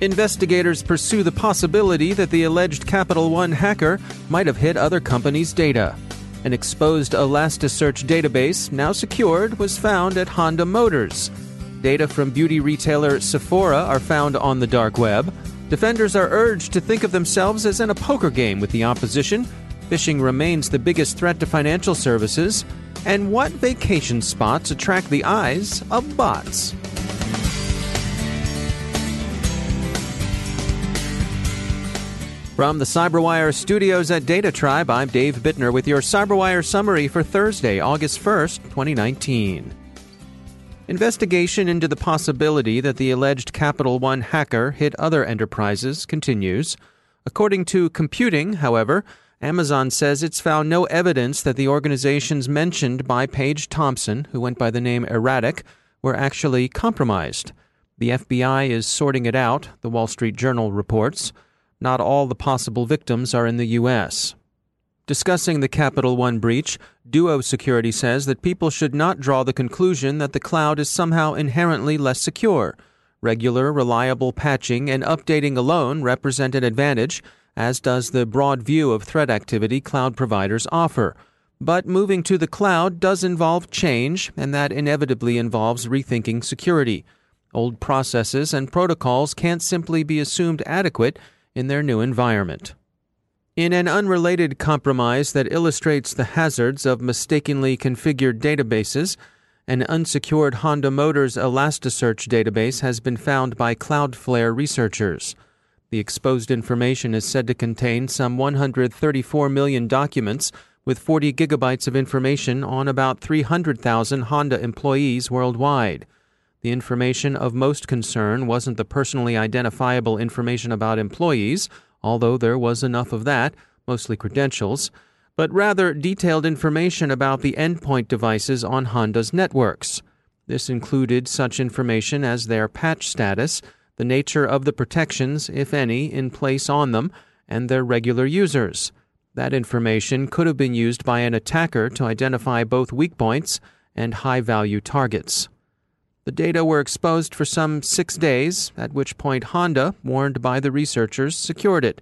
Investigators pursue the possibility that the alleged Capital One hacker might have hid other companies' data. An exposed Elastisearch database, now secured, was found at Honda Motors. Data from beauty retailer Sephora are found on the dark web. Defenders are urged to think of themselves as in a poker game with the opposition. Phishing remains the biggest threat to financial services. And what vacation spots attract the eyes of bots? From the CyberWire studios at Data Tribe, I'm Dave Bittner with your CyberWire summary for Thursday, August 1st, 2019. Investigation into the possibility that the alleged Capital One hacker hit other enterprises continues. According to Computing, however, Amazon says it's found no evidence that the organizations mentioned by Paige Thompson, who went by the name Erratic, were actually compromised. The FBI is sorting it out, the Wall Street Journal reports. Not all the possible victims are in the U.S. Discussing the Capital One breach, Duo Security says that people should not draw the conclusion that the cloud is somehow inherently less secure. Regular, reliable patching and updating alone represent an advantage, as does the broad view of threat activity cloud providers offer. But moving to the cloud does involve change, and that inevitably involves rethinking security. Old processes and protocols can't simply be assumed adequate in their new environment. In an unrelated compromise that illustrates the hazards of mistakenly configured databases, an unsecured Honda Motors Elastisearch database has been found by Cloudflare researchers. The exposed information is said to contain some 134 million documents with 40 gigabytes of information on about 300,000 Honda employees worldwide. The information of most concern wasn't the personally identifiable information about employees, although there was enough of that, mostly credentials, but rather detailed information about the endpoint devices on Honda's networks. This included such information as their patch status, the nature of the protections, if any, in place on them, and their regular users. That information could have been used by an attacker to identify both weak points and high-value targets. The data were exposed for some 6 days, at which point Honda, warned by the researchers, secured it.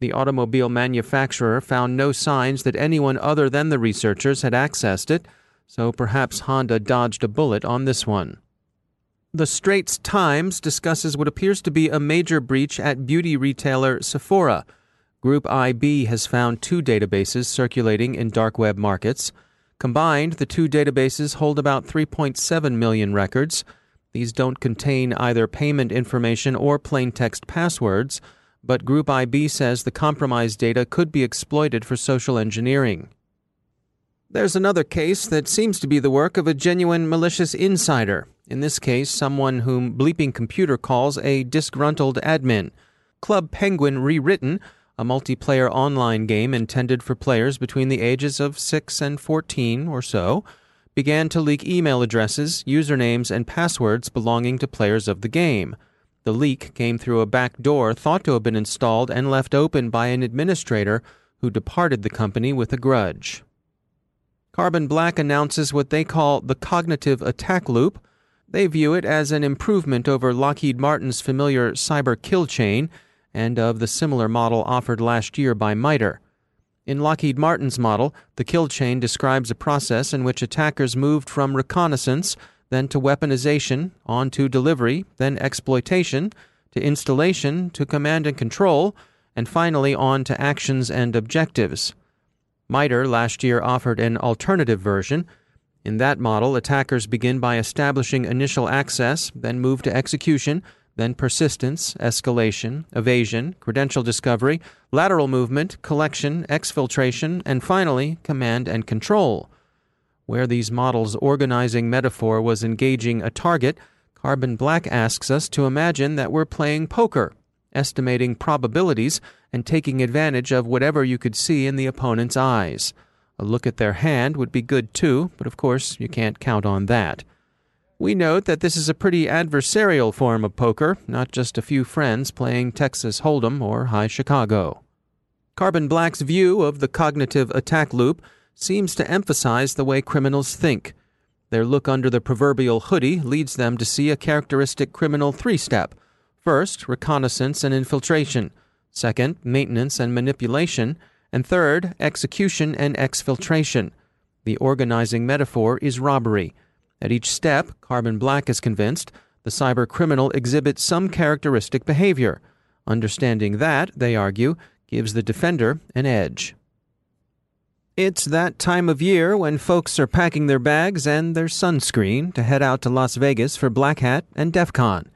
The automobile manufacturer found no signs that anyone other than the researchers had accessed it, so perhaps Honda dodged a bullet on this one. The Straits Times discusses what appears to be a major breach at beauty retailer Sephora. Group IB has found two databases circulating in dark web markets. Combined, the two databases hold about 3.7 million records. These don't contain either payment information or plain text passwords, but Group IB says the compromised data could be exploited for social engineering. There's another case that seems to be the work of a genuine malicious insider, in this case someone whom Bleeping Computer calls a disgruntled admin. Club Penguin Rewritten, a multiplayer online game intended for players between the ages of 6 and 14 or so, began to leak email addresses, usernames, and passwords belonging to players of the game. The leak came through a back door thought to have been installed and left open by an administrator who departed the company with a grudge. Carbon Black announces what they call the cognitive attack loop. They view it as an improvement over Lockheed Martin's familiar cyber kill chain and of the similar model offered last year by MITRE. In Lockheed Martin's model, the kill chain describes a process in which attackers moved from reconnaissance, then to weaponization, on to delivery, then exploitation, to installation, to command and control, and finally on to actions and objectives. MITRE last year offered an alternative version. In that model, attackers begin by establishing initial access, then move to execution, then persistence, escalation, evasion, credential discovery, lateral movement, collection, exfiltration, and finally, command and control. Where these models' organizing metaphor was engaging a target, Carbon Black asks us to imagine that we're playing poker, estimating probabilities and taking advantage of whatever you could see in the opponent's eyes. A look at their hand would be good too, but of course you can't count on that. We note that this is a pretty adversarial form of poker, not just a few friends playing Texas Hold'em or High Chicago. Carbon Black's view of the cognitive attack loop seems to emphasize the way criminals think. Their look under the proverbial hoodie leads them to see a characteristic criminal three-step. First, reconnaissance and infiltration. Second, maintenance and manipulation. And third, execution and exfiltration. The organizing metaphor is robbery. At each step, Carbon Black is convinced, the cyber criminal exhibits some characteristic behavior. Understanding that, they argue, gives the defender an edge. It's that time of year when folks are packing their bags and their sunscreen to head out to Las Vegas for Black Hat and DEF CON.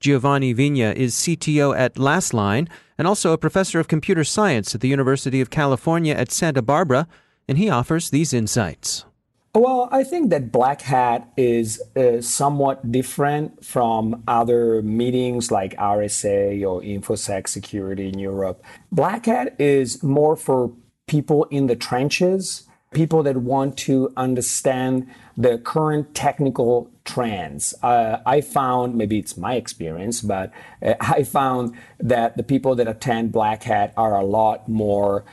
Giovanni Vigna is CTO at Lastline and also a professor of computer science at the University of California at Santa Barbara, and he offers these insights. Well, I think that Black Hat is somewhat different from other meetings like RSA or InfoSec security in Europe. Black Hat is more for people in the trenches, people that want to understand the current technical trends. I found, maybe it's my experience, but I found that the people that attend Black Hat are a lot more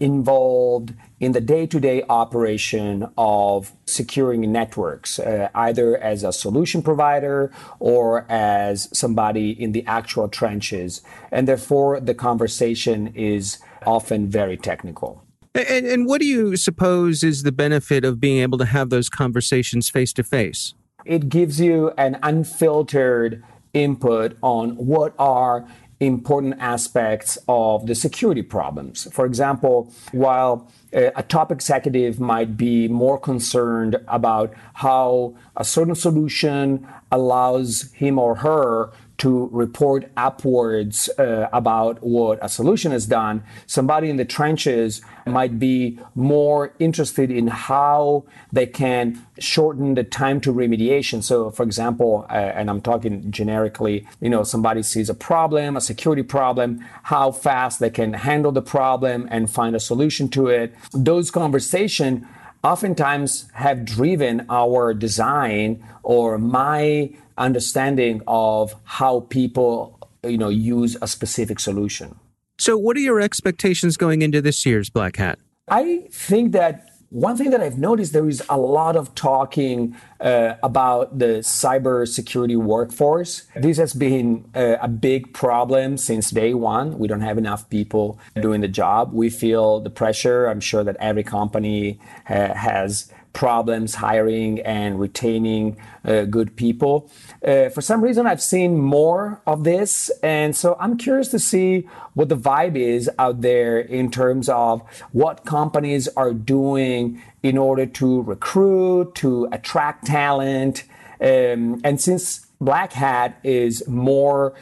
involved in the day-to-day operation of securing networks, either as a solution provider or as somebody in the actual trenches. And therefore, the conversation is often very technical. And what do you suppose is the benefit of being able to have those conversations face-to-face? It gives you an unfiltered input on what are important aspects of the security problems. For example, while a top executive might be more concerned about how a certain solution allows him or her to report upwards about what a solution has done, somebody in the trenches might be more interested in how they can shorten the time to remediation. So, for example, and I'm talking generically, somebody sees a problem, a security problem, how fast they can handle the problem and find a solution to it. Those conversations oftentimes have driven our design or my understanding of how people, use a specific solution. So what are your expectations going into this year's Black Hat? I think that one thing that I've noticed, there is a lot of talking about the cybersecurity workforce. This has been a big problem since day one. We don't have enough people doing the job. We feel the pressure. I'm sure that every company has problems hiring and retaining good people. For some reason, I've seen more of this. And so I'm curious to see what the vibe is out there in terms of what companies are doing in order to recruit, to attract talent. And since Black Hat is more,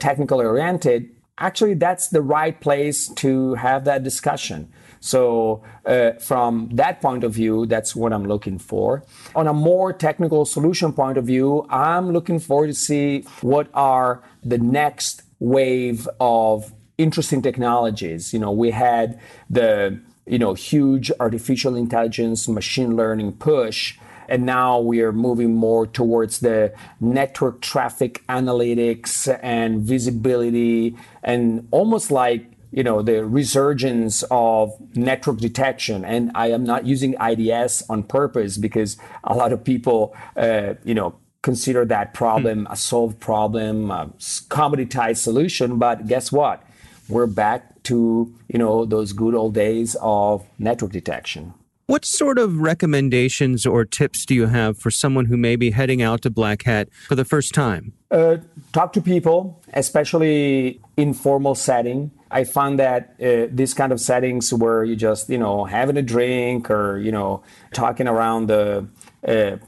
technical oriented, actually, that's the right place to have that discussion. So from that point of view, that's what I'm looking for. On a more technical solution point of view, I'm looking forward to see what are the next wave of interesting technologies. We had the, huge artificial intelligence, machine learning push. And now we are moving more towards the network traffic analytics and visibility and almost like the resurgence of network detection. And I am not using IDS on purpose because a lot of people, consider that problem a solved problem, a commoditized solution. But guess what? We're back to, those good old days of network detection. What sort of recommendations or tips do you have for someone who may be heading out to Black Hat for the first time? Talk to people, especially informal setting. I found that these kind of settings where you just, having a drink or, talking around the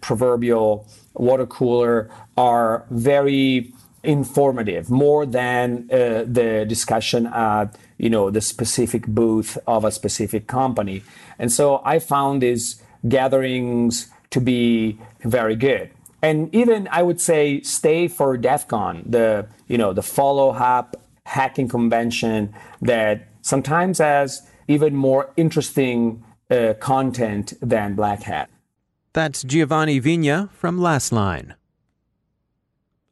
proverbial water cooler are very informative, more than the discussion at the specific booth of a specific company. And so I found these gatherings to be very good. And even I would say stay for DEF CON, the the follow-up hacking convention that sometimes has even more interesting content than Black Hat. That's Giovanni Vigna from Lastline.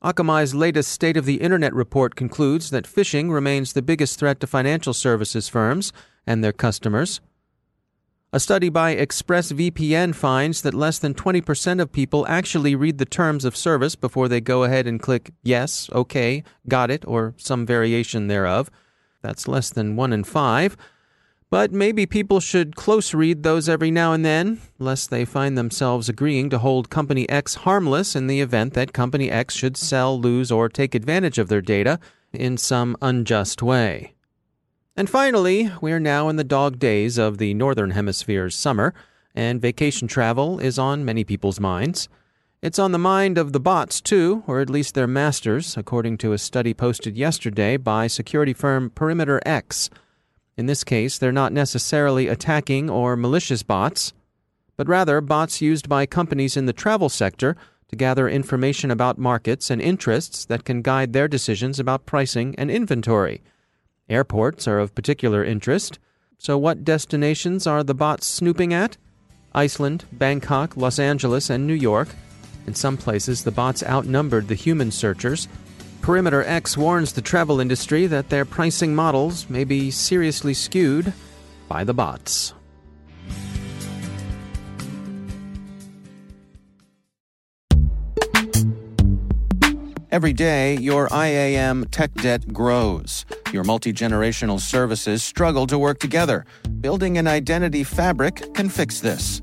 Akamai's latest State of the Internet report concludes that phishing remains the biggest threat to financial services firms and their customers. A study by ExpressVPN finds that less than 20% of people actually read the terms of service before they go ahead and click yes, okay, got it, or some variation thereof. That's less than 1 in 5. But maybe people should close read those every now and then, lest they find themselves agreeing to hold Company X harmless in the event that Company X should sell, lose, or take advantage of their data in some unjust way. And finally, we're now in the dog days of the Northern Hemisphere's summer, and vacation travel is on many people's minds. It's on the mind of the bots, too, or at least their masters, according to a study posted yesterday by security firm Perimeter X. In this case, they're not necessarily attacking or malicious bots, but rather bots used by companies in the travel sector to gather information about markets and interests that can guide their decisions about pricing and inventory. Airports are of particular interest. So what destinations are the bots snooping at? Iceland, Bangkok, Los Angeles, and New York. In some places, the bots outnumbered the human searchers. Perimeter X warns the travel industry that their pricing models may be seriously skewed by the bots. Every day, your IAM tech debt grows. Your multi-generational services struggle to work together. Building an identity fabric can fix this.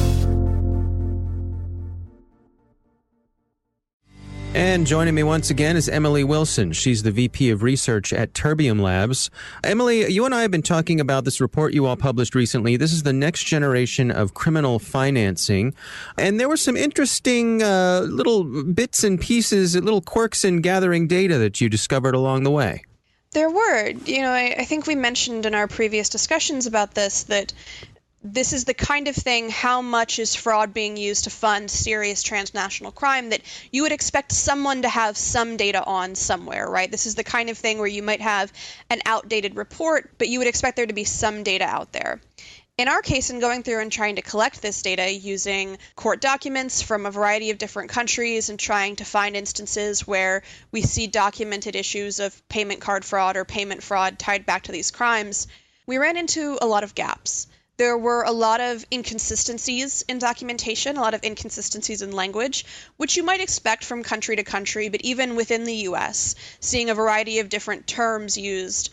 And joining me once again is Emily Wilson. She's the VP of Research at Terbium Labs. Emily, you and I have been talking about this report you all published recently. This is the next generation of criminal financing. And there were some interesting little bits and pieces, little quirks in gathering data that you discovered along the way. There were. I think we mentioned in our previous discussions about this that this is the kind of thing, how much is fraud being used to fund serious transnational crime, that you would expect someone to have some data on somewhere, right? This is the kind of thing where you might have an outdated report, but you would expect there to be some data out there. In our case, in going through and trying to collect this data using court documents from a variety of different countries and trying to find instances where we see documented issues of payment card fraud or payment fraud tied back to these crimes, we ran into a lot of gaps. There were a lot of inconsistencies in documentation, a lot of inconsistencies in language, which you might expect from country to country, but even within the US, seeing a variety of different terms used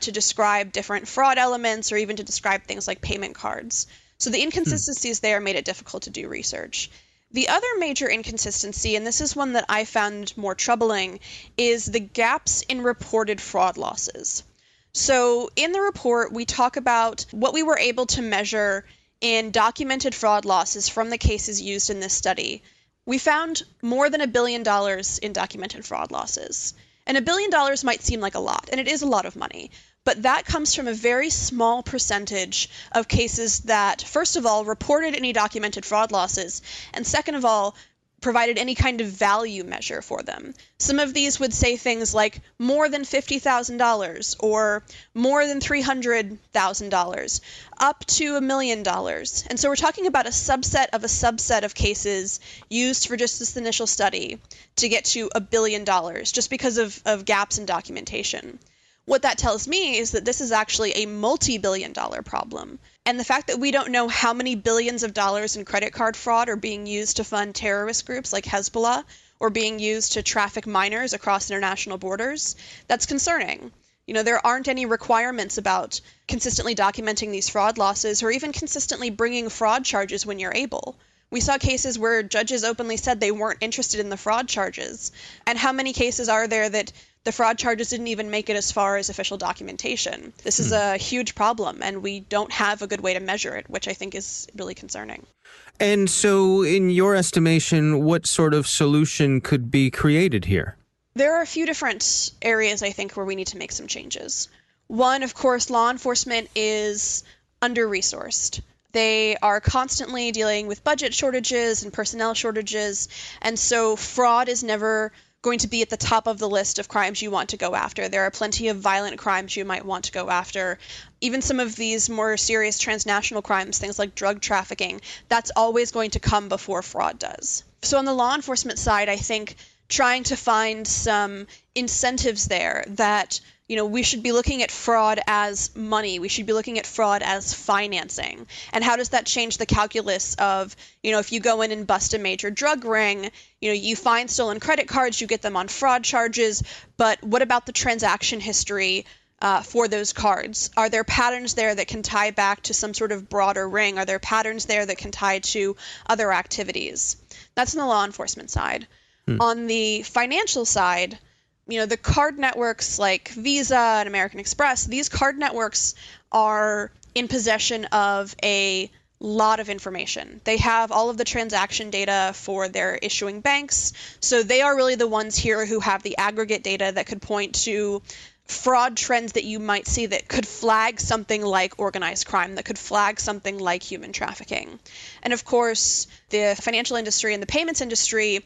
to describe different fraud elements or even to describe things like payment cards. So the inconsistencies there made it difficult to do research. The other major inconsistency, and this is one that I found more troubling, is the gaps in reported fraud losses. So in the report, we talk about what we were able to measure in documented fraud losses from the cases used in this study. We found more than $1 billion in documented fraud losses. And $1 billion might seem like a lot, and it is a lot of money, but that comes from a very small percentage of cases that, first of all, reported any documented fraud losses, and second of all, provided any kind of value measure for them. Some of these would say things like more than $50,000 or more than $300,000, up to $1 million. And so we're talking about a subset of cases used for just this initial study to get to $1 billion just because of gaps in documentation. What that tells me is that this is actually a multi-billion-dollar problem. And the fact that we don't know how many billions of dollars in credit card fraud are being used to fund terrorist groups like Hezbollah or being used to traffic minors across international borders, that's concerning. You know, there aren't any requirements about consistently documenting these fraud losses or even consistently bringing fraud charges when you're able. We saw cases where judges openly said they weren't interested in the fraud charges. And how many cases are there that the fraud charges didn't even make it as far as official documentation? This is a huge problem, and we don't have a good way to measure it, which I think is really concerning. And so in your estimation, what sort of solution could be created here? There are a few different areas, I think, where we need to make some changes. One, of course, law enforcement is under-resourced. They are constantly dealing with budget shortages and personnel shortages, and so fraud is never going to be at the top of the list of crimes you want to go after. There are plenty of violent crimes you might want to go after. Even some of these more serious transnational crimes, things like drug trafficking, that's always going to come before fraud does. So on the law enforcement side, I think trying to find some incentives there that, you know, we should be looking at fraud as money. We should be looking at fraud as financing. And how does that change the calculus of, you know, if you go in and bust a major drug ring, you know, you find stolen credit cards, you get them on fraud charges, but what about the transaction history for those cards? Are there patterns there that can tie back to some sort of broader ring? Are there patterns there that can tie to other activities? That's on the law enforcement side. On the financial side, you know, the card networks like Visa and American Express, these card networks are in possession of a lot of information. They have all of the transaction data for their issuing banks. So they are really the ones here who have the aggregate data that could point to fraud trends that you might see that could flag something like organized crime, that could flag something like human trafficking. And of course, the financial industry and the payments industry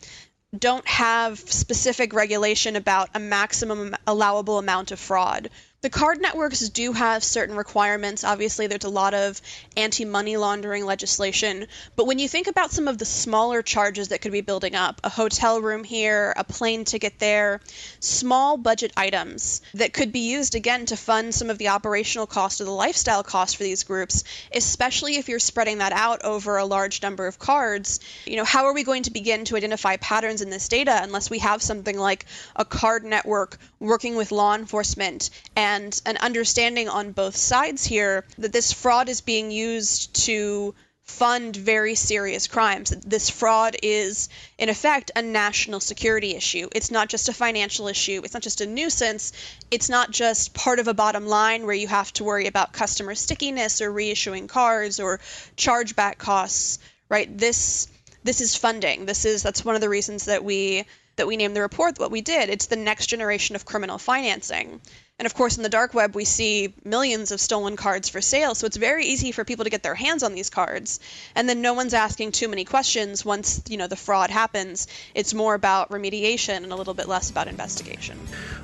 don't have specific regulation about a maximum allowable amount of fraud. The card networks do have certain requirements. Obviously, there's a lot of anti-money laundering legislation. But when you think about some of the smaller charges that could be building up, a hotel room here, a plane ticket there, small budget items that could be used, again, to fund some of the operational cost or the lifestyle cost for these groups, especially if you're spreading that out over a large number of cards, you know, how are we going to begin to identify patterns in this data unless we have something like a card network working with law enforcement and an understanding on both sides here that this fraud is being used to fund very serious crimes. This fraud is, in effect, a national security issue. It's not just a financial issue. It's not just a nuisance. It's not just part of a bottom line where you have to worry about customer stickiness or reissuing cards or chargeback costs, right? This is funding. That's one of the reasons that we named the report what we did. It's the next generation of criminal financing. And of course, in the dark web, we see millions of stolen cards for sale. So it's very easy for people to get their hands on these cards. And then no one's asking too many questions once, you know, the fraud happens. It's more about remediation and a little bit less about investigation.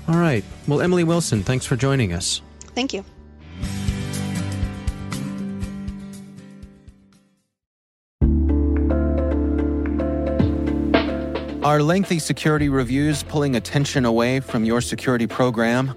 All right. Well, Emily Wilson, thanks for joining us. Thank you. Are lengthy security reviews pulling attention away from your security program?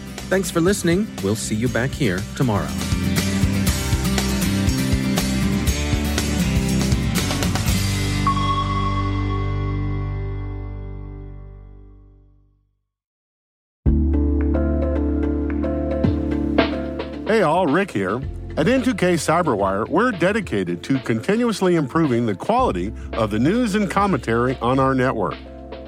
Thanks for listening. We'll see you back here tomorrow. Hey all, Rick here. At N2K CyberWire, we're dedicated to continuously improving the quality of the news and commentary on our network.